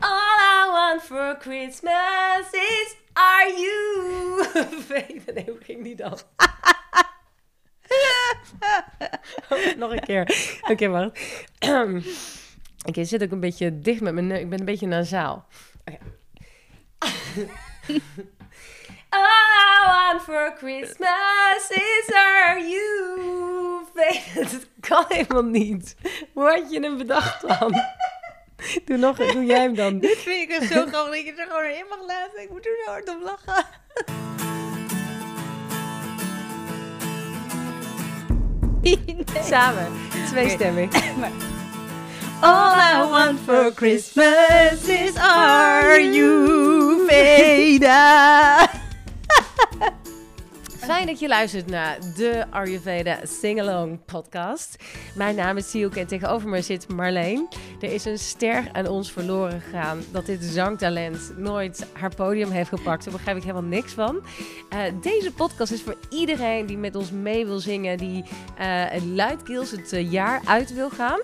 All I want for Christmas is are you. Nee, hoe ging die dan? Oh, nog een keer. Oké, wacht. Oké, ik zit ook een beetje dicht met mijn neus. Ik ben een beetje nasaal. Okay. All I want for Christmas is are you. Dat kan helemaal niet. Hoe had je hem bedacht dan? Doe jij hem dan. Dit vind ik zo grappig dat je er gewoon in mag laten. Ik moet er zo hard op lachen. Nee. Samen. Tweestemmig. Okay. All I want for Christmas is Ayurveda. Fijn dat je luistert naar de Ayurveda Singalong podcast. Mijn naam is Sielke en tegenover me zit Marleen. Er is een ster aan ons verloren gegaan dat dit zangtalent nooit haar podium heeft gepakt. Daar begrijp ik helemaal niks van. Deze podcast is voor iedereen die met ons mee wil zingen, die luidkeels het jaar uit wil gaan.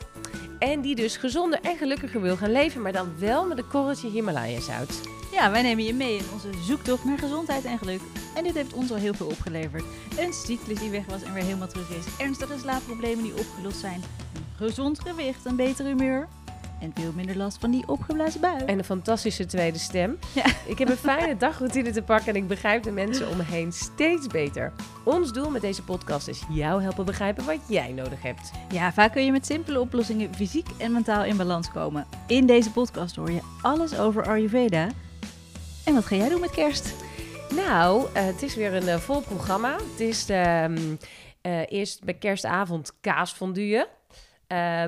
En die dus gezonder en gelukkiger wil gaan leven, maar dan wel met een korreltje Himalaya-zout. Ja, wij nemen je mee in onze zoektocht naar gezondheid en geluk. En dit heeft ons al heel veel opgeleverd. Een cyclus die weg was en weer helemaal terug is. Ernstige slaapproblemen die opgelost zijn. Een gezond gewicht, een beter humeur. En veel minder last van die opgeblazen buik. En een fantastische tweede stem. Ja. Ik heb een fijne dagroutine te pakken en ik begrijp de mensen om me heen steeds beter. Ons doel met deze podcast is jou helpen begrijpen wat jij nodig hebt. Ja, vaak kun je met simpele oplossingen fysiek en mentaal in balans komen. In deze podcast hoor je alles over Ayurveda. En wat ga jij doen met kerst? Nou, het is weer een vol programma. Het is eerst bij kerstavond kaasfondue.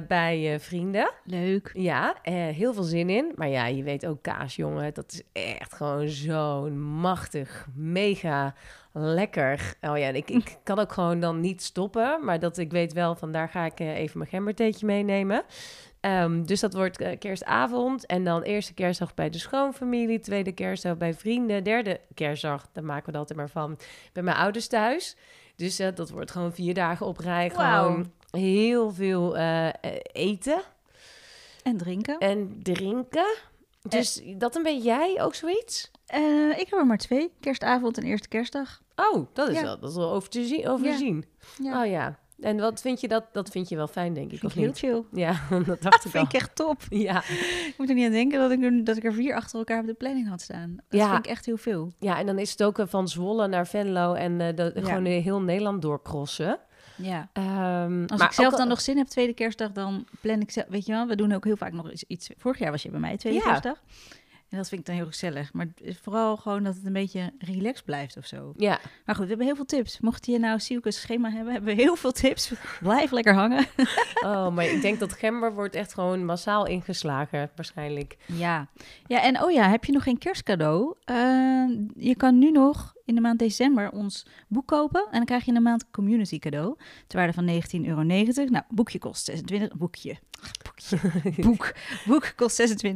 Bij vrienden. Leuk. Ja, heel veel zin in. Maar ja, je weet ook kaas, jongen. Dat is echt gewoon zo'n machtig, mega lekker. Oh ja, ik kan ook gewoon dan niet stoppen. Maar dat ik weet wel, van daar ga ik even mijn gembertheetje meenemen. Dus dat wordt kerstavond. En dan eerste kerstdag bij de schoonfamilie. Tweede kerstdag bij vrienden. Derde kerstdag, daar maken we het altijd maar van, bij mijn ouders thuis. Dus dat wordt gewoon 4 dagen op rij. Wow. Gewoon heel veel eten. En drinken. Dus dat een beetje jij ook zoiets? Ik heb er maar 2. Kerstavond en eerste kerstdag. Oh, dat is wel overzien. Ja. Oh ja. En wat vind je dat vind je wel fijn, denk ik, vind of ik niet? Heel chill. Ja, dat dacht ik al. Vind ik echt top. Ja. Ik moet er niet aan denken dat ik er 4 achter elkaar op de planning had staan. Dat vind ik echt heel veel. Ja, en dan is het ook van Zwolle naar Venlo en gewoon heel Nederland doorcrossen. Ja. Als ik zelf dan nog zin heb, tweede kerstdag, dan plan ik zelf. Weet je wel, we doen ook heel vaak nog eens iets. Vorig jaar was je bij mij, tweede kerstdag. En dat vind ik dan heel gezellig. Maar vooral gewoon dat het een beetje relaxed blijft of zo. Ja. Maar goed, we hebben heel veel tips. Mocht je nou Sielke's schema hebben, hebben we heel veel tips. Blijf lekker hangen. Oh, maar ik denk dat gember wordt echt gewoon massaal ingeslagen waarschijnlijk. Ja. Ja, en heb je nog geen kerstcadeau? Je kan nu nog in de maand december ons boek kopen. En dan krijg je in de maand community cadeau. Ter waarde van €19,90. Nou, boekje kost €26. Boek kost €26,99.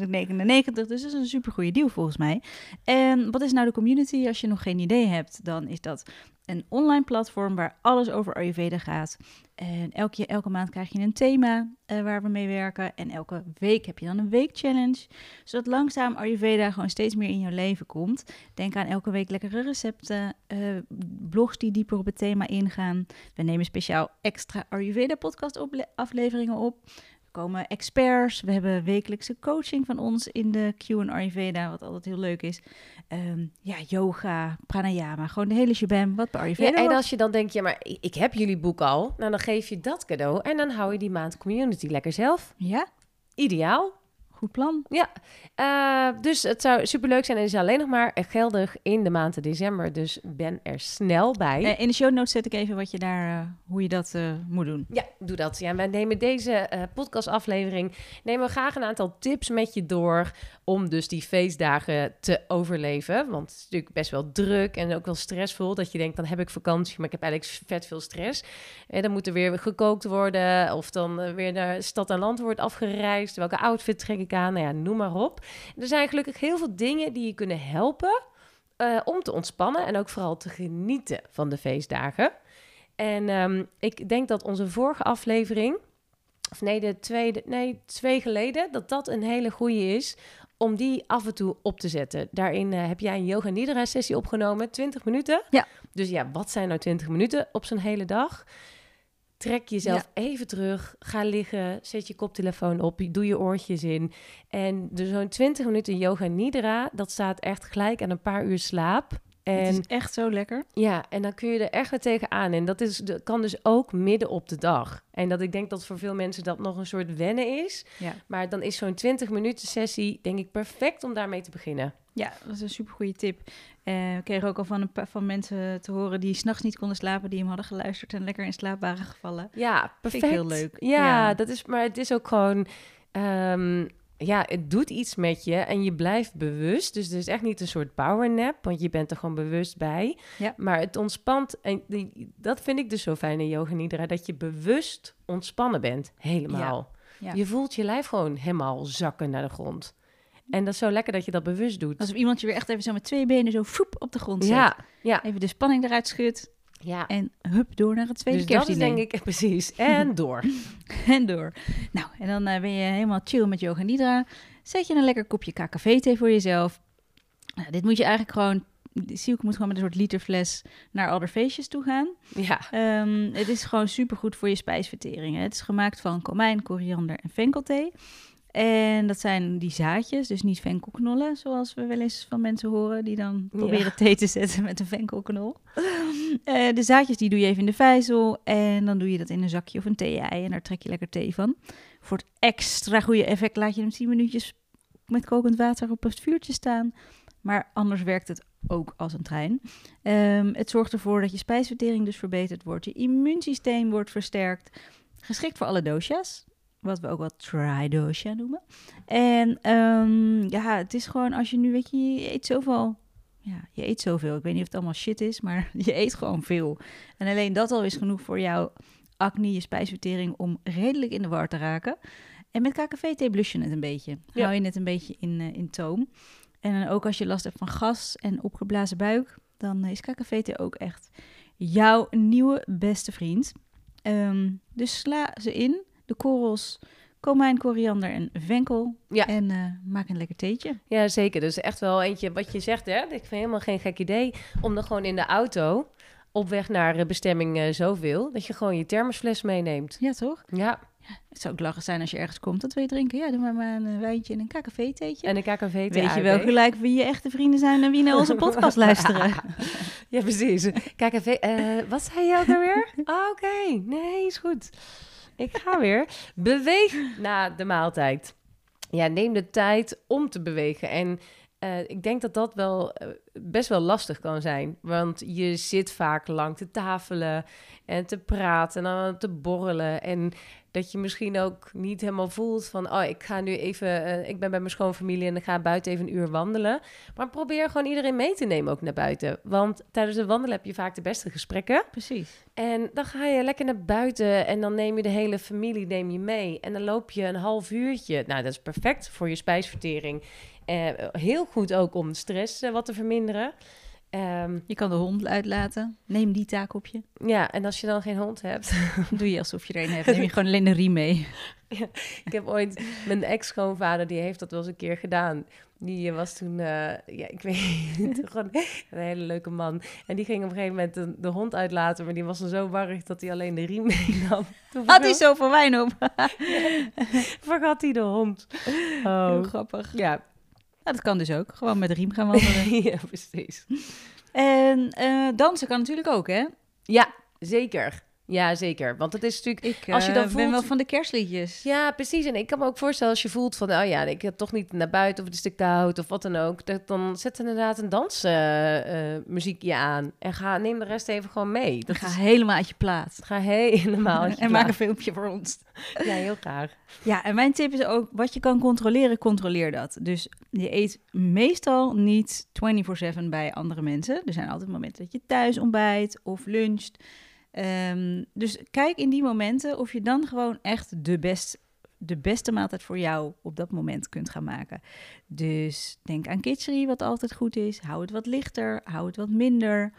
Dus dat is een supergoeie deal volgens mij. En wat is nou de community? Als je nog geen idee hebt, dan is dat een online platform waar alles over Ayurveda gaat. En elke maand krijg je een thema waar we mee werken. En elke week heb je dan een weekchallenge. Zodat langzaam Ayurveda gewoon steeds meer in jouw leven komt. Denk aan elke week lekkere recepten. Blogs die dieper op het thema ingaan. We nemen speciaal extra Ayurveda podcast afleveringen op. Er komen experts. We hebben wekelijkse coaching van ons in de Q&A Ayurveda, wat altijd heel leuk is. Yoga, pranayama, gewoon de hele shebam, wat bij Ayurveda hoort. En als je dan denkt, maar ik heb jullie boek al. Nou, dan geef je dat cadeau en dan hou je die maand community lekker zelf. Ja. Ideaal. Goed plan. Ja. Dus het zou superleuk zijn en is alleen nog maar geldig in de maand december. Dus ben er snel bij. In de show notes zet ik even wat je daar, hoe je dat moet doen. Ja, doe dat. Ja, wij nemen deze podcastaflevering, nemen we graag een aantal tips met je door om dus die feestdagen te overleven. Want het is natuurlijk best wel druk en ook wel stressvol. Dat je denkt, dan heb ik vakantie, maar ik heb eigenlijk vet veel stress. En dan moet er weer gekookt worden of dan weer naar stad en land wordt afgereisd. Welke outfit trek ik aan, noem maar op. Er zijn gelukkig heel veel dingen die je kunnen helpen om te ontspannen en ook vooral te genieten van de feestdagen. En ik denk dat onze vorige aflevering, 2 geleden, dat een hele goede is om die af en toe op te zetten. Daarin heb jij een yoga nidra sessie opgenomen, 20 minuten. Ja. Dus ja, wat zijn nou 20 minuten op zo'n hele dag? Trek jezelf even terug, ga liggen, zet je koptelefoon op, doe je oortjes in. En dus zo'n 20 minuten yoga nidra, dat staat echt gelijk aan een paar uur slaap. En, het is echt zo lekker. Ja, en dan kun je er echt weer tegenaan. En dat kan dus ook midden op de dag. En dat ik denk dat voor veel mensen dat nog een soort wennen is. Ja. Maar dan is zo'n 20 minuten sessie, denk ik, perfect om daarmee te beginnen. Ja, dat is een supergoeie tip. We kregen ook al van een paar van mensen te horen die 's nachts niet konden slapen, die hem hadden geluisterd en lekker in slaap waren gevallen. Ja, perfect. Vind ik heel leuk. Ja, dat is, maar het is ook gewoon... het doet iets met je en je blijft bewust. Dus het is echt niet een soort powernap, want je bent er gewoon bewust bij. Ja. Maar het ontspant, en dat vind ik dus zo fijn in yoga nidra, dat je bewust ontspannen bent, helemaal. Ja. Ja. Je voelt je lijf gewoon helemaal zakken naar de grond. En dat is zo lekker dat je dat bewust doet. Alsof iemand je weer echt even zo met twee benen zo voep op de grond zet. Ja, ja. Even de spanning eruit schudt. Ja. En hup, door naar het tweede kerstdiner. Dus dat is denk ik, precies. En door. En door. Nou, en dan ben je helemaal chill met yoga nidra. Zet je een lekker kopje KKVT voor jezelf. Nou, dit moet je eigenlijk gewoon... Sielke moet gewoon met een soort literfles naar alle feestjes toe gaan. Ja. Het is gewoon supergoed voor je spijsvertering. Hè. Het is gemaakt van komijn, koriander en venkelthee. En dat zijn die zaadjes, dus niet venkelknollen, zoals we wel eens van mensen horen, die dan proberen thee te zetten met een venkelknol. De zaadjes die doe je even in de vijzel en dan doe je dat in een zakje of een thee-ei en daar trek je lekker thee van. Voor het extra goede effect laat je hem 10 minuutjes met kokend water op het vuurtje staan, maar anders werkt het ook als een trein. Het zorgt ervoor dat je spijsvertering dus verbeterd wordt, je immuunsysteem wordt versterkt, geschikt voor alle dosha's. Wat we ook wel tridosha noemen. En het is gewoon als je nu, weet je, je eet zoveel. Ja, je eet zoveel. Ik weet niet of het allemaal shit is, maar je eet gewoon veel. En alleen dat al is genoeg voor jouw acne, je spijsvertering, om redelijk in de war te raken. En met KKVT blus je het een beetje. Ja. Hou je het een beetje in toom. En ook als je last hebt van gas en opgeblazen buik, dan is KKVT ook echt jouw nieuwe beste vriend. Dus sla ze in. De korrels, komijn, koriander en venkel. Ja. En maak een lekker theetje. Ja, zeker. Dus echt wel eentje wat je zegt, hè? Ik vind helemaal geen gek idee om dan gewoon in de auto op weg naar bestemming zoveel, dat je gewoon je thermosfles meeneemt. Ja, toch? Ja. Het zou ook lachen zijn als je ergens komt. Dat wil je drinken. Ja, doe maar een wijntje en een KKV-theetje. En een KKV-theetje. Weet je wel gelijk wie je echte vrienden zijn en wie naar onze podcast luisteren. Ja, precies. KKV, wat zei je ook alweer? Oh, oké. Nee, is goed. Ik ga weer. Beweeg na de maaltijd. Ja, neem de tijd om te bewegen. En ik denk dat dat wel best wel lastig kan zijn. Want je zit vaak lang te tafelen en te praten en te borrelen. En dat je misschien ook niet helemaal voelt van... oh, ik ga nu even... ik ben bij mijn schoonfamilie en ik ga buiten even een uur wandelen. Maar probeer gewoon iedereen mee te nemen ook naar buiten. Want tijdens het wandelen heb je vaak de beste gesprekken. Precies. En dan ga je lekker naar buiten en dan neem je de hele familie mee. En dan loop je een half uurtje. Nou, dat is perfect voor je spijsvertering. Heel goed ook om stress wat te verminderen. Je kan de hond uitlaten. Neem die taak op je. Ja, en als je dan geen hond hebt... doe je alsof je er een hebt. Neem je gewoon alleen een riem mee. Ja, ik heb ooit... mijn ex-schoonvader, die heeft dat wel eens een keer gedaan. Die was toen... ik weet niet, gewoon een hele leuke man. En die ging op een gegeven moment de hond uitlaten. Maar die was dan zo warrig dat hij alleen de riem meenam. Had hij zoveel wijn op? Vergat hij de hond. Oh. Heel grappig. Ja. Nou, dat kan dus ook. Gewoon met de riem gaan wandelen. Ja, precies. En dansen kan natuurlijk ook, hè? Ja, zeker. Ja, zeker. Want het is natuurlijk... als je dan voelt... ben wel van de kerstliedjes. Ja, precies. En ik kan me ook voorstellen als je voelt van... oh ja, ik heb toch niet naar buiten of het is te koud of wat dan ook. Dan zet inderdaad een dansmuziekje aan. En neem de rest even gewoon mee. Ga helemaal uit je plaat. Ga helemaal uit je plaat. En maak een filmpje voor ons. Ja, heel graag. Ja, en mijn tip is ook... wat je kan controleren, controleer dat. Dus je eet meestal niet 24/7 bij andere mensen. Er zijn altijd momenten dat je thuis ontbijt of luncht... dus kijk in die momenten of je dan gewoon echt de beste maaltijd voor jou op dat moment kunt gaan maken. Dus denk aan kitscheri, wat altijd goed is. Hou het wat lichter, hou het wat minder.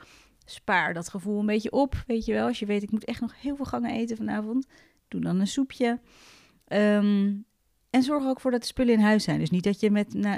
Spaar dat gevoel een beetje op, weet je wel. Als je weet, ik moet echt nog heel veel gangen eten vanavond. Doe dan een soepje. En zorg ook voor dat de spullen in huis zijn. Dus niet dat je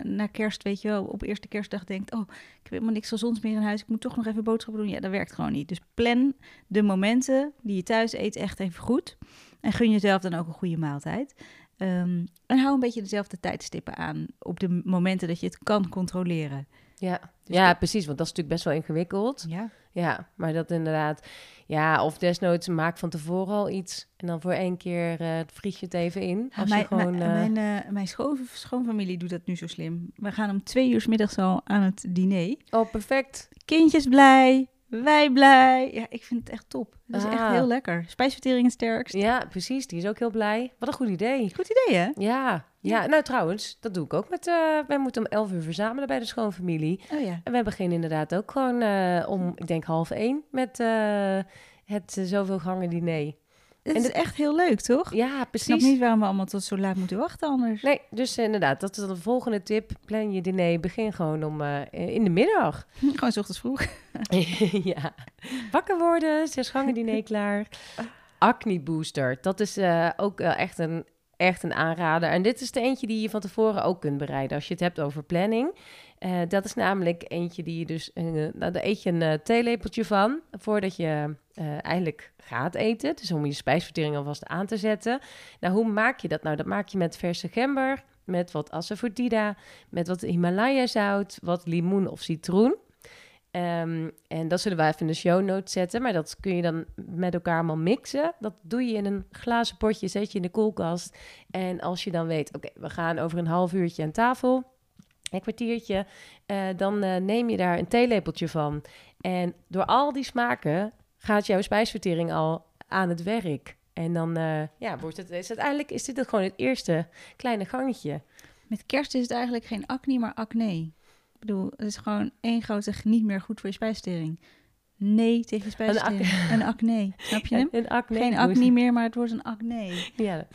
na kerst, weet je wel, op eerste kerstdag denkt... oh, ik heb helemaal niks gezonds meer in huis, ik moet toch nog even boodschappen doen. Ja, dat werkt gewoon niet. Dus plan de momenten die je thuis eet echt even goed. En gun jezelf dan ook een goede maaltijd. En hou een beetje dezelfde tijdstippen aan op de momenten dat je het kan controleren. Ja, dus ja, precies, want dat is natuurlijk best wel ingewikkeld. Ja. Ja, maar dat inderdaad... Ja, of desnoods maak van tevoren al iets en dan voor één keer vries je het even in. Als je gewoon, mijn schoonfamilie doet dat nu zo slim. We gaan om 14:00 al aan het diner. Oh, perfect. Kindjes blij, wij blij. Ja, ik vind het echt top. Dat is echt heel lekker. Spijsvertering is sterkst. Ja, precies. Die is ook heel blij. Wat een goed idee. Goed idee, hè? Ja. Ja, nou trouwens, dat doe ik ook met... wij moeten om 11:00 verzamelen bij de schoonfamilie. Oh ja. En we beginnen inderdaad ook gewoon om, ik denk, 12:30... met het zoveel gangen diner. Dat is echt heel leuk, toch? Ja, precies. Ik snap niet waarom we allemaal tot zo laat moeten wachten anders. Nee, dus inderdaad, dat is dan de volgende tip. Plan je diner, begin gewoon om in de middag. Gewoon 's ochtends vroeg. Ja. Wakker worden, 6 gangen diner klaar. Acne booster, dat is ook echt een... Echt een aanrader. En dit is de eentje die je van tevoren ook kunt bereiden. Als je het hebt over planning. Dat is namelijk eentje die je dus... daar eet je een theelepeltje van. Voordat je eigenlijk gaat eten. Dus om je spijsvertering alvast aan te zetten. Nou, hoe maak je dat nou? Dat maak je met verse gember. Met wat asafoetida. Met wat Himalaya zout. Wat limoen of citroen. En dat zullen we even in de show notes zetten. Maar dat kun je dan met elkaar allemaal mixen. Dat doe je in een glazen potje, zet je in de koelkast. En als je dan weet, oké, we gaan over een half uurtje aan tafel, een kwartiertje, dan neem je daar een theelepeltje van. En door al die smaken gaat jouw spijsvertering al aan het werk. En dan wordt het, uiteindelijk is dit gewoon het eerste kleine gangetje. Met kerst is het eigenlijk geen acne, maar acne. Ik bedoel, het is gewoon één grote niet meer goed voor je spijsvertering. Nee tegen je spijsvertering. Een acne. Snap je hem? Een acne. Geen acne meer, maar het wordt een acne. Ja.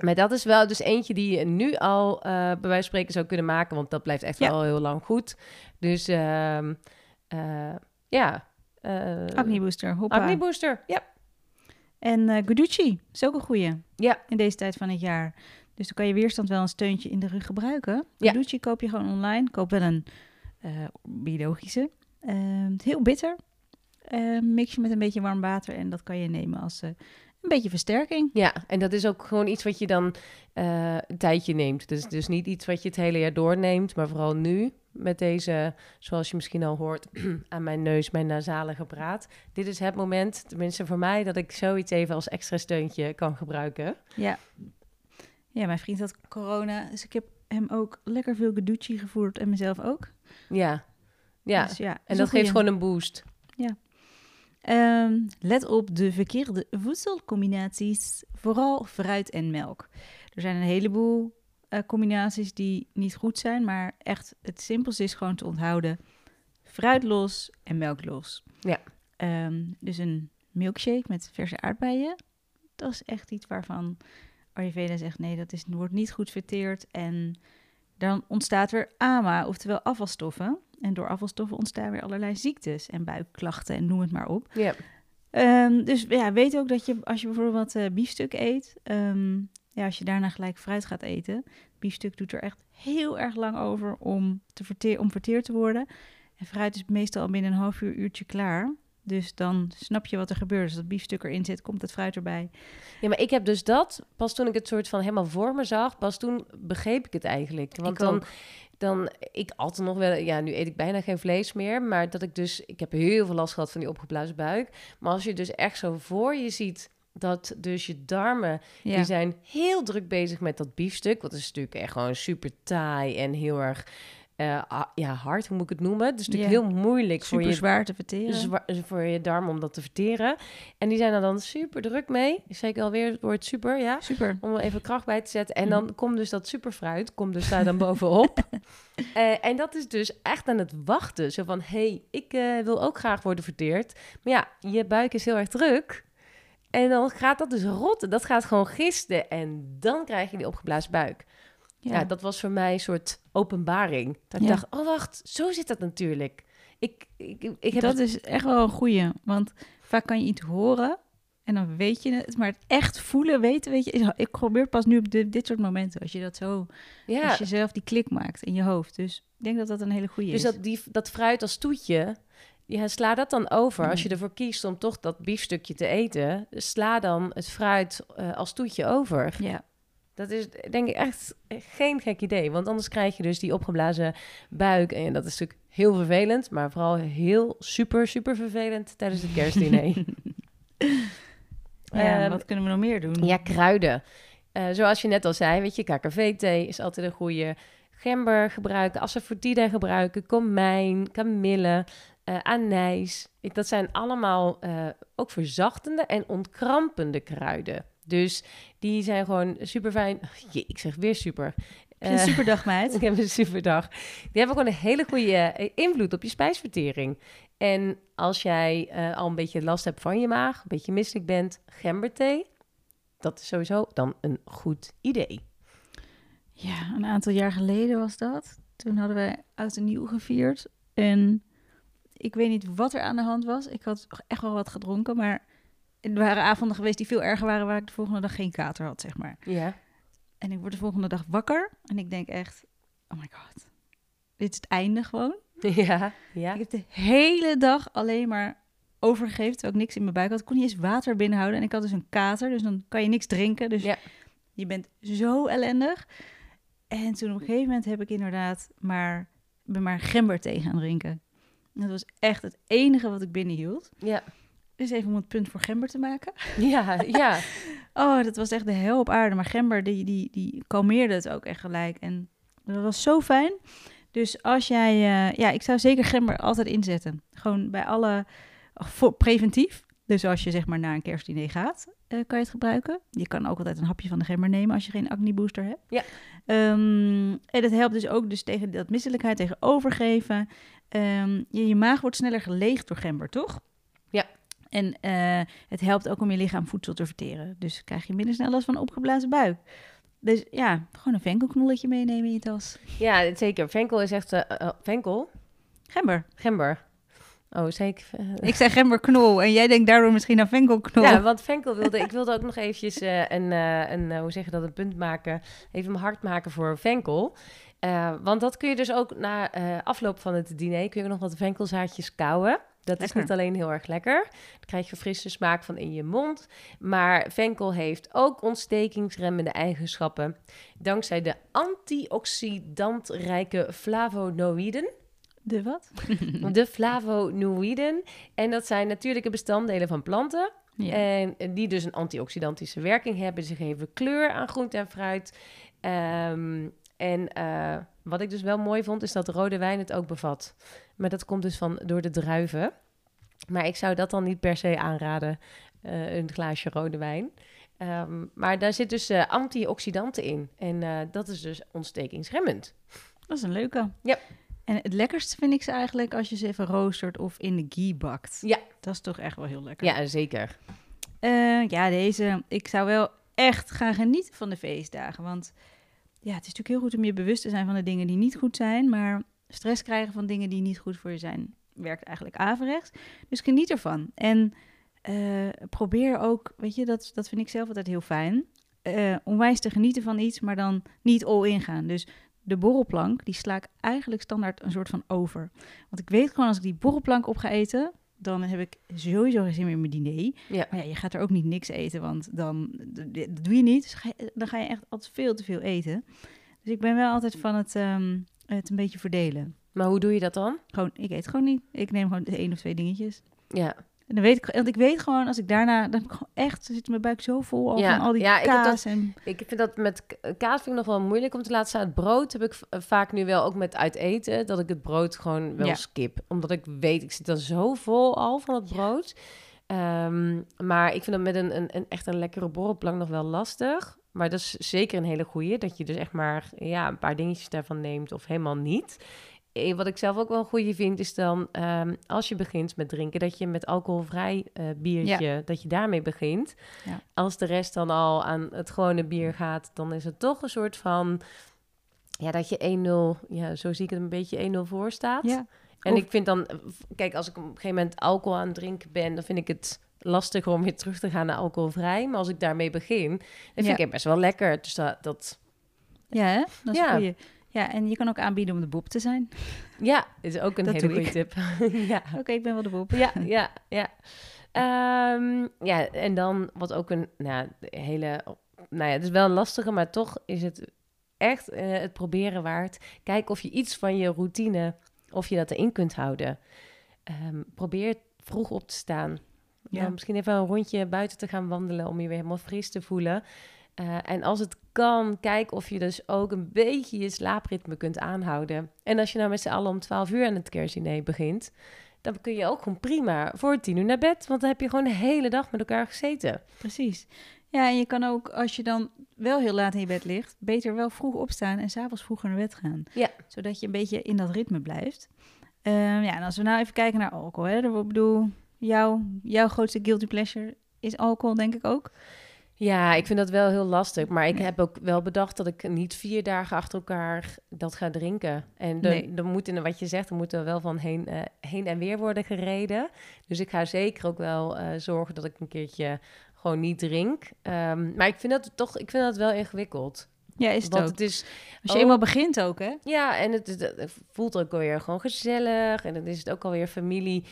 Maar dat is wel dus eentje die je nu al bij wijze van spreken zou kunnen maken. Want dat blijft echt wel heel lang goed. Dus acne booster. Hoppa. Acne booster, ja. En Guduchi is ook een goeie. Ja. In deze tijd van het jaar. Dus dan kan je weerstand wel een steuntje in de rug gebruiken. Guduchi koop je gewoon online. Koop wel een biologische. Heel bitter. Mix je met een beetje warm water. En dat kan je nemen als een beetje versterking. Ja, en dat is ook gewoon iets wat je dan een tijdje neemt. Dus niet iets wat je het hele jaar doorneemt. Maar vooral nu met deze, zoals je misschien al hoort, aan mijn neus, mijn nasale gepraat. Dit is het moment, tenminste voor mij, dat ik zoiets even als extra steuntje kan gebruiken. Ja. Ja, mijn vriend had corona, dus ik heb hem ook lekker veel Guduchi gevoerd en mezelf ook. Ja. Dus ja, en dat geeft gewoon een boost. Ja. Let op de verkeerde voedselcombinaties, vooral fruit en melk. Er zijn een heleboel combinaties die niet goed zijn, maar echt het simpelste is gewoon te onthouden. Fruit los en melk los. Ja. Dus een milkshake met verse aardbeien, dat is echt iets waarvan... Ayurveda zegt, nee, dat wordt niet goed verteerd. En dan ontstaat weer ama, oftewel afvalstoffen. En door afvalstoffen ontstaan weer allerlei ziektes en buikklachten en noem het maar op. Yep. Dus ja, weet ook dat je, als je bijvoorbeeld biefstuk eet... als je daarna gelijk fruit gaat eten... biefstuk doet er echt heel erg lang over om verteerd te worden. En fruit is meestal al binnen een half uurtje klaar... Dus dan snap je wat er gebeurt. Als dat biefstuk erin zit, komt het fruit erbij. Ja, maar ik heb dus dat, pas toen ik het soort van helemaal voor me zag, pas toen begreep ik het eigenlijk. Want dan ik altijd nog wel, ja, nu eet ik bijna geen vlees meer, maar dat ik heb heel veel last gehad van die opgeblazen buik. Maar als je dus echt zo voor je ziet, dat dus je darmen, die zijn heel druk bezig met dat biefstuk. Want dat is natuurlijk echt gewoon super taai en heel erg... hard, hoe moet ik het noemen? Het is natuurlijk heel moeilijk super voor je zwaar te verteren. Voor je darm om dat te verteren. En die zijn er dan super druk mee. Zeker alweer het woord super, ja. Super. Om er even kracht bij te zetten. En dan komt dus dat superfruit, komt dus daar dan bovenop. En dat is dus echt aan het wachten. Zo van, ik wil ook graag worden verteerd. Maar ja, je buik is heel erg druk. En dan gaat dat dus rotten. Dat gaat gewoon gisten. En dan krijg je die opgeblazen buik. Ja, dat was voor mij een soort openbaring. Dat ik dacht, oh wacht, zo zit dat natuurlijk. Ik heb dat is echt wel een goeie. Want vaak kan je iets horen En dan weet je het, maar het echt voelen, weten, ik probeer pas nu op dit soort momenten. Als je dat zo, als je zelf die klik maakt in je hoofd. Dus ik denk dat dat een hele goede is. Dus dat fruit als toetje, ja, sla dat dan over. Als je ervoor kiest om toch dat biefstukje te eten, sla dan het fruit als toetje over. Ja. Dat is denk ik echt geen gek idee. Want anders krijg je dus die opgeblazen buik. En dat is natuurlijk heel vervelend, maar vooral heel super, super vervelend tijdens het kerstdiner. Ja, wat kunnen we nog meer doen? Ja, kruiden. Zoals je net al zei, weet je, KKVT is altijd een goede. Gember gebruiken, asafoetida gebruiken, komijn, kamille, anijs. Dat zijn allemaal ook verzachtende en ontkrampende kruiden. Dus die zijn gewoon super fijn. Oh, ik zeg weer super. Een superdag, meid. Ik heb een superdag. Die hebben gewoon een hele goede invloed op je spijsvertering. En als jij al een beetje last hebt van je maag, een beetje misselijk bent, gemberthee, dat is sowieso dan een goed idee. Ja, een aantal jaar geleden was dat. Toen hadden wij oud en nieuw gevierd. En ik weet niet wat er aan de hand was. Ik had echt wel wat gedronken, maar er waren avonden geweest die veel erger waren, waar ik de volgende dag geen kater had, zeg maar. Ja. En ik word de volgende dag wakker en ik denk echt, oh my god, dit is het einde gewoon. Ja, ja. Ik heb de hele dag alleen maar overgegeven, terwijl ik niks in mijn buik had. Ik kon niet eens water binnenhouden en ik had dus een kater, dus dan kan je niks drinken. Dus ja. Je bent zo ellendig. En toen op een gegeven moment heb ik inderdaad maar gemberthee gaan drinken. En dat was echt het enige wat ik binnenhield. Ja. Dus even om het punt voor gember te maken. Ja, ja. Oh, dat was echt de hel op aarde. Maar gember, die kalmeerde het ook echt gelijk. En dat was zo fijn. Dus als jij... ik zou zeker gember altijd inzetten. Gewoon bij alle... Voor preventief. Dus als je zeg maar naar een kerstdiner gaat, kan je het gebruiken. Je kan ook altijd een hapje van de gember nemen als je geen acne booster hebt. Ja. En dat helpt dus ook dus tegen dat misselijkheid, tegen overgeven. Je maag wordt sneller geleegd door gember, toch? Ja. En het helpt ook om je lichaam voedsel te verteren. Dus krijg je minder snel last van een opgeblazen buik. Dus ja, gewoon een venkelknolletje meenemen in je tas. Ja, zeker. Venkel is echt... venkel? Gember. Oh, zeker. Ik zei gemberknol en jij denkt daardoor misschien aan venkelknol. Ja, want venkel ik wilde ook nog eventjes een punt maken. Even mijn hart maken voor venkel. Want dat kun je dus ook na afloop van het diner, kun je nog wat venkelzaadjes kauwen. Dat lekker. Is niet alleen heel erg lekker. Dan krijg je frisse smaak van in je mond. Maar venkel heeft ook ontstekingsremmende eigenschappen. Dankzij de antioxidantrijke flavonoïden. De wat? De flavonoïden. En dat zijn natuurlijke bestanddelen van planten. Ja. En die dus een antioxidantische werking hebben. Ze geven kleur aan groente en fruit. Wat ik dus wel mooi vond, is dat rode wijn het ook bevat. Maar dat komt dus door de druiven. Maar ik zou dat dan niet per se aanraden, een glaasje rode wijn. Maar daar zit dus antioxidanten in. En dat is dus ontstekingsremmend. Dat is een leuke. Ja. En het lekkerste vind ik ze eigenlijk als je ze even roostert of in de ghee bakt. Ja. Dat is toch echt wel heel lekker. Ja, zeker. Deze. Ik zou wel echt gaan genieten van de feestdagen. Want ja, het is natuurlijk heel goed om je bewust te zijn van de dingen die niet goed zijn. Maar stress krijgen van dingen die niet goed voor je zijn, werkt eigenlijk averechts. Dus geniet ervan. En probeer ook, weet je, dat vind ik zelf altijd heel fijn. Onwijs te genieten van iets, maar dan niet all in gaan. Dus... De borrelplank, die sla ik eigenlijk standaard een soort van over. Want ik weet gewoon, als ik die borrelplank op ga eten, dan heb ik sowieso geen zin meer in mijn diner. Ja. Maar ja, je gaat er ook niet niks eten, want dan dat doe je niet. Dus dan ga je echt altijd veel te veel eten. Dus ik ben wel altijd van het een beetje verdelen. Maar hoe doe je dat dan? Gewoon, ik eet gewoon niet. Ik neem gewoon 1 of 2 dingetjes. Ja. En dan weet ik, want ik weet gewoon, als ik daarna... Dan echt zit mijn buik zo vol van al die kaas. Ik vind dat met kaas vind ik nog wel moeilijk om te laten staan. Het brood heb ik vaak nu wel, ook met uit eten, dat ik het brood gewoon wel skip. Omdat ik weet, ik zit dan zo vol al van het brood. Ja. Maar ik vind dat met een lekkere borrelplank nog wel lastig. Maar dat is zeker een hele goeie. Dat je dus echt maar een paar dingetjes daarvan neemt of helemaal niet. Wat ik zelf ook wel een goede vind, is dan als je begint met drinken, dat je met alcoholvrij biertje, dat je daarmee begint. Ja. Als de rest dan al aan het gewone bier gaat, dan is het toch een soort van, dat je 1-0, zo zie ik het een beetje, 1-0 voor staat. Ja. En ik vind dan, kijk, als ik op een gegeven moment alcohol aan het drinken ben, dan vind ik het lastig om weer terug te gaan naar alcoholvrij. Maar als ik daarmee begin, dan vind ik het best wel lekker. Dus dat... Ja, hè? Dat is goeie. Ja, en je kan ook aanbieden om de boep te zijn. Ja, is ook een hele goede tip. Ja. Oké, ik ben wel de boep. Ja. Ja, en dan wat ook een hele... Nou ja, het is wel een lastige, maar toch is het echt het proberen waard. Kijk of je iets van je routine, of je dat erin kunt houden. Probeer vroeg op te staan. Ja. Misschien even een rondje buiten te gaan wandelen om je weer helemaal fris te voelen. En als het kan, kijk of je dus ook een beetje je slaapritme kunt aanhouden. En als je nou met z'n allen om 12 uur aan het kerstdiner begint, dan kun je ook gewoon prima voor 10 uur naar bed. Want dan heb je gewoon de hele dag met elkaar gezeten. Precies. Ja, en je kan ook, als je dan wel heel laat in je bed ligt, beter wel vroeg opstaan en 's avonds vroeger naar bed gaan. Ja. Zodat je een beetje in dat ritme blijft. Ja, en als we nou even kijken naar alcohol, hè. Ik bedoel, jouw grootste guilty pleasure is alcohol, denk ik ook. Ja, ik vind dat wel heel lastig. Maar ik heb ook wel bedacht dat ik niet 4 dagen achter elkaar dat ga drinken. En er moet, in wat je zegt, er moet er wel van heen en weer worden gereden. Dus ik ga zeker ook wel zorgen dat ik een keertje gewoon niet drink. Maar ik vind dat wel ingewikkeld. Ja, is het want ook. Het is, als je eenmaal begint ook, hè? Ja, en het voelt ook alweer gewoon gezellig. En dan is het ook alweer familie.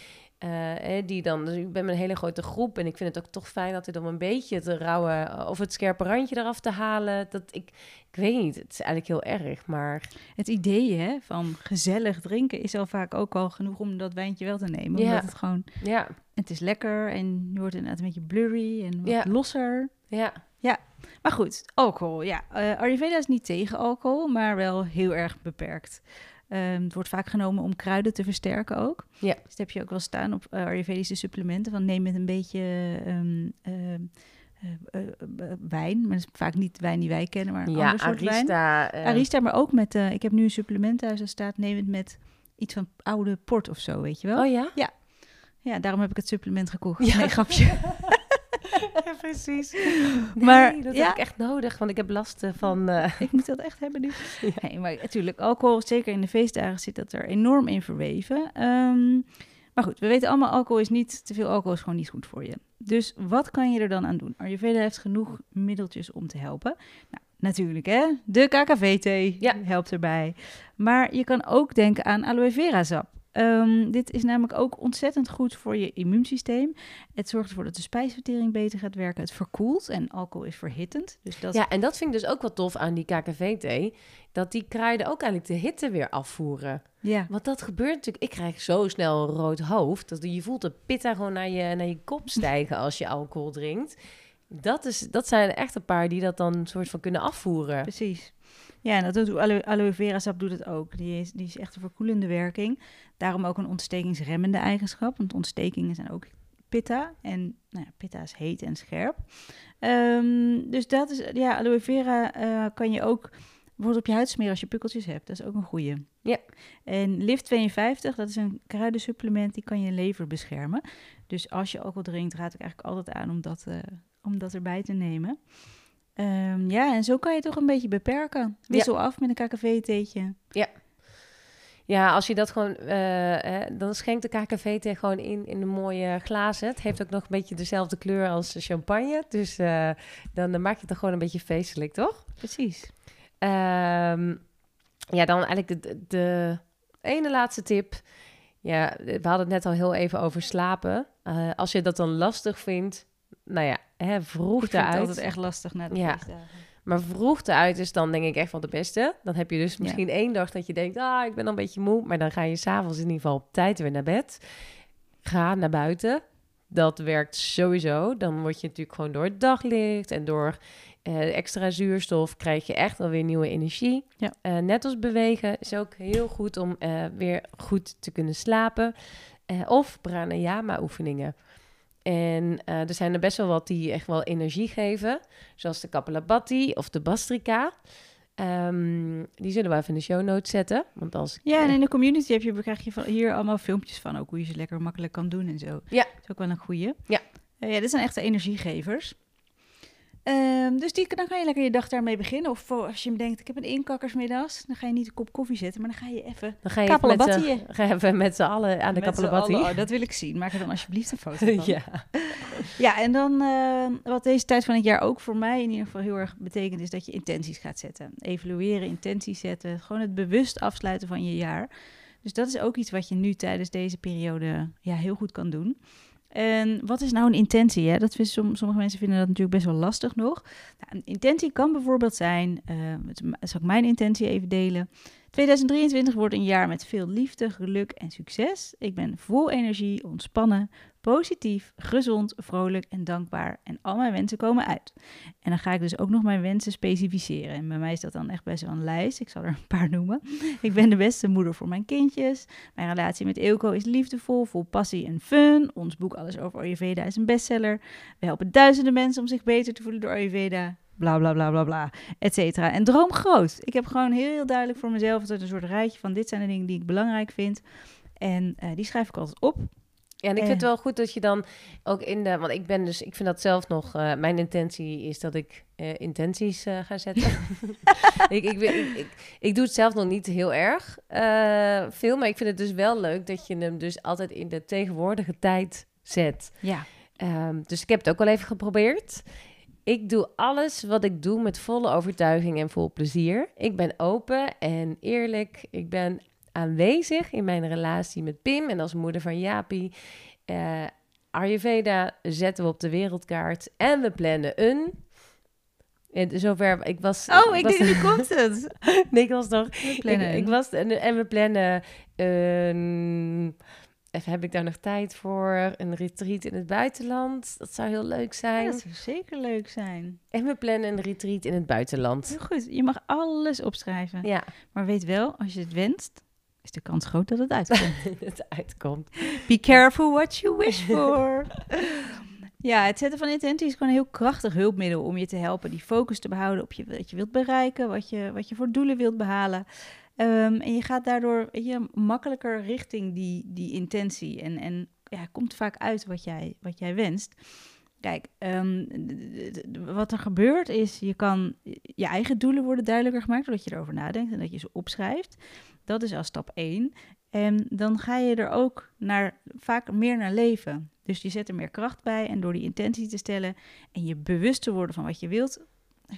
Die dan, dus ik ben met een hele grote groep en ik vind het ook toch fijn altijd om een beetje het rauwe of het scherpe randje eraf te halen. Dat ik weet niet, het is eigenlijk heel erg, maar... Het idee van gezellig drinken is al vaak ook al genoeg om dat wijntje wel te nemen. Ja. Omdat het gewoon, het is lekker en je wordt inderdaad een beetje blurry en wat losser. Ja, maar goed, alcohol, Ayurveda is niet tegen alcohol, maar wel heel erg beperkt. Het wordt vaak genomen om kruiden te versterken ook. Ja. Dus dat heb je ook wel staan op Ayurvedische supplementen. Van neem met een beetje wijn. Maar dat is vaak niet wijn die wij kennen, maar een ander soort Arista, wijn. Arista, maar ook met... ik heb nu een supplement thuis dat staat... neem het met iets van oude port of zo, weet je wel? Oh ja? Ja, daarom heb ik het supplement gekocht. Ja. Nee, grapje. Ja, precies. Nee, maar dat heb ik echt nodig, want ik heb lasten van... Ik moet dat echt hebben nu. Ja. Nee, maar natuurlijk, alcohol, zeker in de feestdagen, zit dat er enorm in verweven. Maar goed, we weten allemaal, te veel alcohol is gewoon niet goed voor je. Dus wat kan je er dan aan doen? Ayurveda heeft genoeg middeltjes om te helpen. Nou, natuurlijk, hè? De KKVT helpt erbij. Maar je kan ook denken aan aloe vera sap. Dit is namelijk ook ontzettend goed voor je immuunsysteem. Het zorgt ervoor dat de spijsvertering beter gaat werken. Het verkoelt en alcohol is verhittend. Dus dat... Ja, en dat vind ik dus ook wel tof aan die KKVT. Dat die kruiden ook eigenlijk de hitte weer afvoeren. Ja. Want dat gebeurt natuurlijk. Ik krijg zo snel een rood hoofd. Dat je voelt de pitta gewoon naar je kop stijgen als je alcohol drinkt. Dat zijn echt een paar die dat dan soort van kunnen afvoeren. Precies. Ja, en dat doet aloe vera sap doet het ook. Die is echt een verkoelende werking. Daarom ook een ontstekingsremmende eigenschap. Want ontstekingen zijn ook pitta. En pitta is heet en scherp. Dus dat is... Ja, aloe vera kan je ook bijvoorbeeld op je huid smeren als je pukkeltjes hebt. Dat is ook een goeie. Ja. En Liv 52, dat is een kruidensupplement. Die kan je lever beschermen. Dus als je alcohol drinkt, raad ik eigenlijk altijd aan om dat erbij te nemen. Ja, en zo kan je toch een beetje beperken. Wissel af met een KKVT-theetje. Ja. Ja, als je dat gewoon... dan schenkt de KKVT gewoon in een mooie glazen. Het heeft ook nog een beetje dezelfde kleur als champagne. Dus dan maak je het gewoon een beetje feestelijk, toch? Precies. Ja, dan eigenlijk de ene laatste tip. Ja, we hadden het net al heel even over slapen. Als je dat dan lastig vindt... Nou ja, vroeg eruit. Ik vind het altijd echt lastig na de feestdagen. Maar vroeg eruit is dan denk ik echt wel de beste. Dan heb je dus misschien 1 dag dat je denkt... ik ben al een beetje moe. Maar dan ga je s'avonds in ieder geval op tijd weer naar bed. Ga naar buiten. Dat werkt sowieso. Dan word je natuurlijk gewoon door het daglicht... en door extra zuurstof krijg je echt alweer nieuwe energie. Ja. Net als bewegen is ook heel goed om weer goed te kunnen slapen. Of pranayama-oefeningen. En er zijn er best wel wat die echt wel energie geven. Zoals de Kapalabhati of de Bastrika. Die zullen we even in de show notes zetten. Want en in de community krijg je van hier allemaal filmpjes van. Ook hoe je ze lekker makkelijk kan doen en zo. Ja. Dat is ook wel een goeie. Ja. Ja, dit zijn echte energiegevers. Dus dan ga je lekker je dag daarmee beginnen. Of als je denkt, ik heb een inkakkersmiddag, dan ga je niet een kop koffie zetten, maar dan ga je even kapalabhatiën. Dan ga je even met z'n allen aan de kapalabhati. Oh, dat wil ik zien. Maak er dan alsjeblieft een foto van. Ja. Ja, en dan wat deze tijd van het jaar ook voor mij in ieder geval heel erg betekent, is dat je intenties gaat zetten. Evalueren, intenties zetten. Gewoon het bewust afsluiten van je jaar. Dus dat is ook iets wat je nu tijdens deze periode heel goed kan doen. En wat is nou een intentie? Hè? Dat sommige mensen vinden dat natuurlijk best wel lastig nog. Nou, een intentie kan bijvoorbeeld zijn, zal ik mijn intentie even delen. 2023 wordt een jaar met veel liefde, geluk en succes. Ik ben vol energie, ontspannen, positief, gezond, vrolijk en dankbaar. En al mijn wensen komen uit. En dan ga ik dus ook nog mijn wensen specificeren. En bij mij is dat dan echt best wel een lijst. Ik zal er een paar noemen. Ik ben de beste moeder voor mijn kindjes. Mijn relatie met Eelco is liefdevol, vol passie en fun. Ons boek Alles over Ayurveda is een bestseller. We helpen duizenden mensen om zich beter te voelen door Ayurveda. Bla, bla, bla, bla, bla, et cetera. En droom groot. Ik heb gewoon heel duidelijk voor mezelf dat een soort rijtje van dit zijn de dingen die ik belangrijk vind. En die schrijf ik altijd op. Ja, en ik vind het wel goed dat je dan ook want ik vind dat zelf nog, mijn intentie is dat ik intenties ga zetten. Ik doe het zelf nog niet heel erg veel, maar ik vind het dus wel leuk dat je hem dus altijd in de tegenwoordige tijd zet. Ja. Dus ik heb het ook al even geprobeerd. Ik doe alles wat ik doe met volle overtuiging en vol plezier. Ik ben open en eerlijk. Ik ben aanwezig in mijn relatie met Pim en als moeder van Japie. Ayurveda zetten we op de wereldkaart en we plannen een... En zover ik was... Oh, ik denk, nu komt het. Nee, ik was nog... We plannen een... Even, heb ik daar nog tijd voor? Een retreat in het buitenland? Dat zou heel leuk zijn. Ja, dat zou zeker leuk zijn. En we plannen een retreat in het buitenland. Heel goed, je mag alles opschrijven. Ja. Maar weet wel, als je het wenst, is de kans groot dat het uitkomt. Be careful what you wish for. Ja, het zetten van intentie is gewoon een heel krachtig hulpmiddel om je te helpen die focus te behouden op wat je wilt bereiken, wat je voor doelen wilt behalen. En je gaat daardoor makkelijker richting die intentie. En komt vaak uit wat jij wenst. Kijk, wat er gebeurt is, je kan je eigen doelen worden duidelijker gemaakt, doordat je erover nadenkt en dat je ze opschrijft. Dat is als stap 1. En dan ga je er ook vaak meer naar leven. Dus je zet er meer kracht bij en door die intentie te stellen en je bewust te worden van wat je wilt,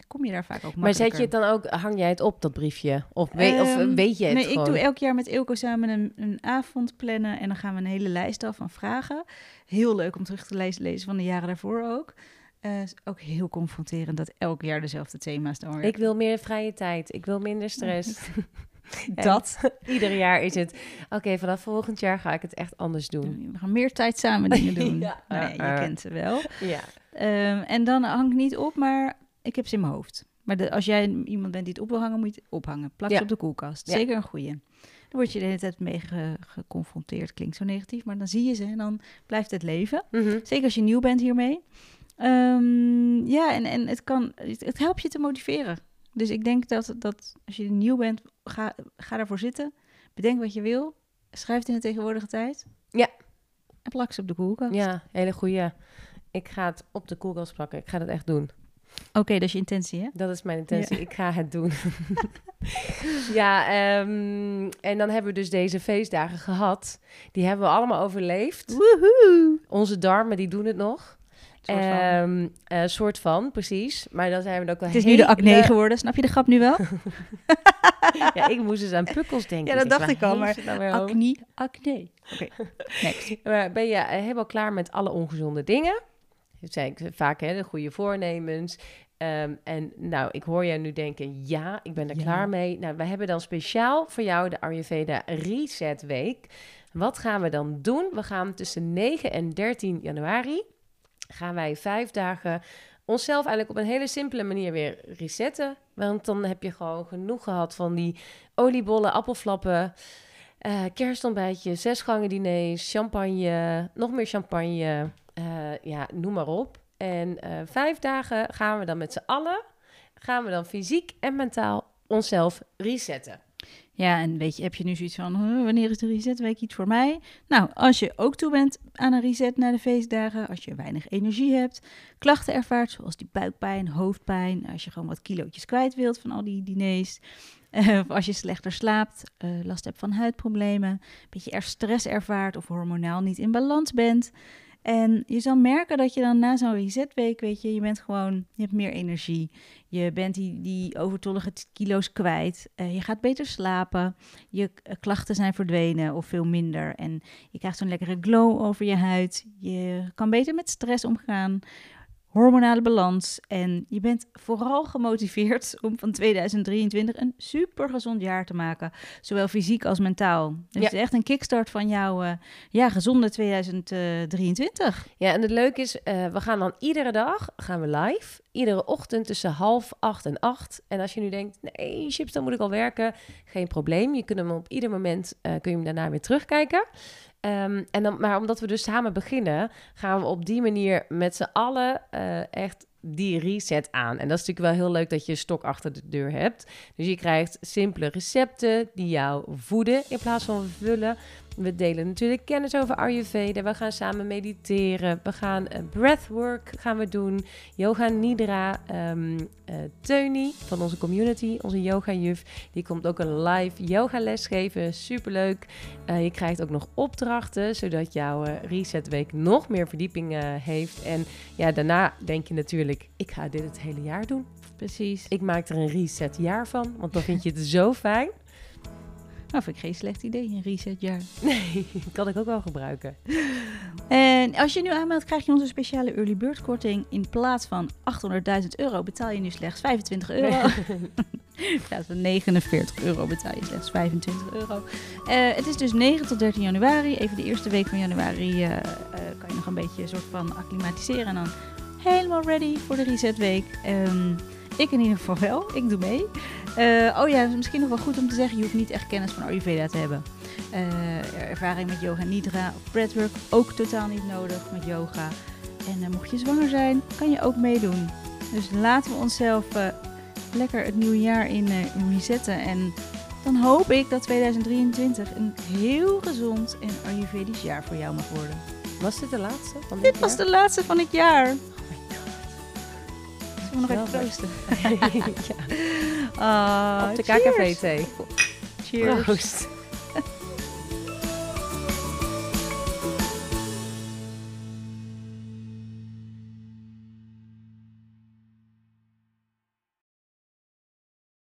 kom je daar vaak ook makkelijker. Maar hang jij het op, dat briefje? Of weet je het gewoon? Nee, ik doe elk jaar met Eelco samen een avond plannen en dan gaan we een hele lijst af van vragen. Heel leuk om terug te lezen van de jaren daarvoor ook. Is ook heel confronterend dat elk jaar dezelfde thema's dan weer. Ik wil meer vrije tijd, ik wil minder stress. Ieder jaar is het... Oké, vanaf volgend jaar ga ik het echt anders doen. We gaan meer tijd samen dingen doen. Ja. Je kent ze wel. Ja. En dan hangt niet op, maar... Ik heb ze in mijn hoofd. Maar als jij iemand bent die het op wil hangen, moet je het ophangen. Plak ze op de koelkast. Ja. Zeker een goeie. Dan word je de hele tijd mee geconfronteerd. Klinkt zo negatief, maar dan zie je ze en dan blijft het leven. Mm-hmm. Zeker als je nieuw bent hiermee. En het helpt je te motiveren. Dus ik denk dat als je nieuw bent, ga daarvoor zitten. Bedenk wat je wil. Schrijf het in de tegenwoordige tijd. Ja. En plak ze op de koelkast. Ja, hele goeie. Ik ga het op de koelkast plakken. Ik ga dat echt doen. Oké, dat is je intentie, hè? Dat is mijn intentie. Ja. Ik ga het doen. En dan hebben we dus deze feestdagen gehad. Die hebben we allemaal overleefd. Woehoe! Onze darmen, die doen het nog. Soort van, precies. Maar dan zijn we ook wel. Het is nu de acne geworden. Snap je de grap nu wel? Ja, ik moest dus aan pukkels denken. Ja, dat dacht ik al. Maar acne. Oké, next. Maar ben je helemaal klaar met alle ongezonde dingen? Het zijn vaak de goede voornemens. Ik hoor jou nu denken, ja, ik ben er klaar mee. Nou, we hebben dan speciaal voor jou de Ayurveda Reset Week. Wat gaan we dan doen? We gaan tussen 9 en 13 januari... gaan wij 5 dagen onszelf eigenlijk op een hele simpele manier weer resetten. Want dan heb je gewoon genoeg gehad van die oliebollen, appelflappen... kerstontbijtje, 6-gangen-diners, champagne, nog meer champagne... noem maar op. En 5 dagen gaan we dan met z'n allen... gaan we dan fysiek en mentaal onszelf resetten. Ja, en weet je, heb je nu zoiets van, wanneer is de resetweek iets voor mij? Nou, als je ook toe bent aan een reset na de feestdagen, als je weinig energie hebt, klachten ervaart, zoals die buikpijn, hoofdpijn, als je gewoon wat kilootjes kwijt wilt van al die diners, of als je slechter slaapt, last hebt van huidproblemen, een beetje stress ervaart of hormonaal niet in balans bent. En je zal merken dat je dan na zo'n resetweek, weet je, je hebt meer energie. Je bent die overtollige kilo's kwijt. Je gaat beter slapen. Je klachten zijn verdwenen of veel minder. En je krijgt zo'n lekkere glow over je huid. Je kan beter met stress omgaan. Hormonale balans. En je bent vooral gemotiveerd om van 2023 een supergezond jaar te maken. Zowel fysiek als mentaal. Dus het is echt een kickstart van jouw gezonde 2023. Ja, en het leuke is, we gaan dan iedere dag gaan we live. Iedere ochtend tussen 7:30 en 8:00. En als je nu denkt, nee, chips, dan moet ik al werken. Geen probleem. Je kunt hem op ieder moment kun je hem daarna weer terugkijken. Maar omdat we dus samen beginnen, gaan we op die manier met z'n allen echt die reset aan. En dat is natuurlijk wel heel leuk dat je een stok achter de deur hebt. Dus je krijgt simpele recepten die jou voeden in plaats van vullen. We delen natuurlijk kennis over Ayurveda. We gaan samen mediteren. We gaan breathwork gaan we doen. Yoga Nidra. Teuni van onze community, onze yogajuf, die komt ook een live yogales geven. Superleuk. Je krijgt ook nog opdrachten, zodat jouw resetweek nog meer verdieping heeft. En ja, daarna denk je natuurlijk, ik ga dit het hele jaar doen. Precies. Ik maak er een resetjaar van, want dan vind je het zo fijn. Nou, vind ik geen slecht idee, een resetjaar. Nee, dat kan ik ook wel gebruiken. En als je nu aanmeldt, krijg je onze speciale early bird korting. In plaats van €800.000 betaal je nu slechts €25. In plaats van €49 betaal je slechts €25. Het is dus 9 tot 13 januari. Even de eerste week van januari kan je nog een beetje soort van acclimatiseren. En dan helemaal ready voor de resetweek. Ik in ieder geval wel. Ik doe mee. Het is misschien nog wel goed om te zeggen, je hoeft niet echt kennis van Ayurveda te hebben. Ervaring met yoga nidra of breathwork ook totaal niet nodig met yoga. En mocht je zwanger zijn, kan je ook meedoen. Dus laten we onszelf lekker het nieuwe jaar in resetten. En dan hoop ik dat 2023 een heel gezond en Ayurvedisch jaar voor jou mag worden. Was dit de laatste van dit jaar? Dit was de laatste van dit jaar. Zullen we nog even proosten? Ja. Op de KKVT. Cheers. Proost.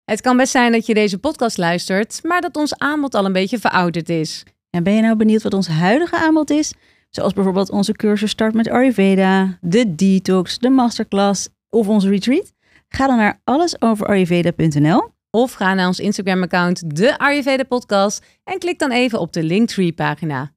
Het kan best zijn dat je deze podcast luistert, maar dat ons aanbod al een beetje verouderd is. En ben je nou benieuwd wat ons huidige aanbod is? Zoals bijvoorbeeld onze cursus Start met Ayurveda, de detox, de masterclass of onze retreat? Ga dan naar allesoverayurveda.nl of ga naar ons Instagram-account, de Ayurveda Podcast, en klik dan even op de Linktree-pagina.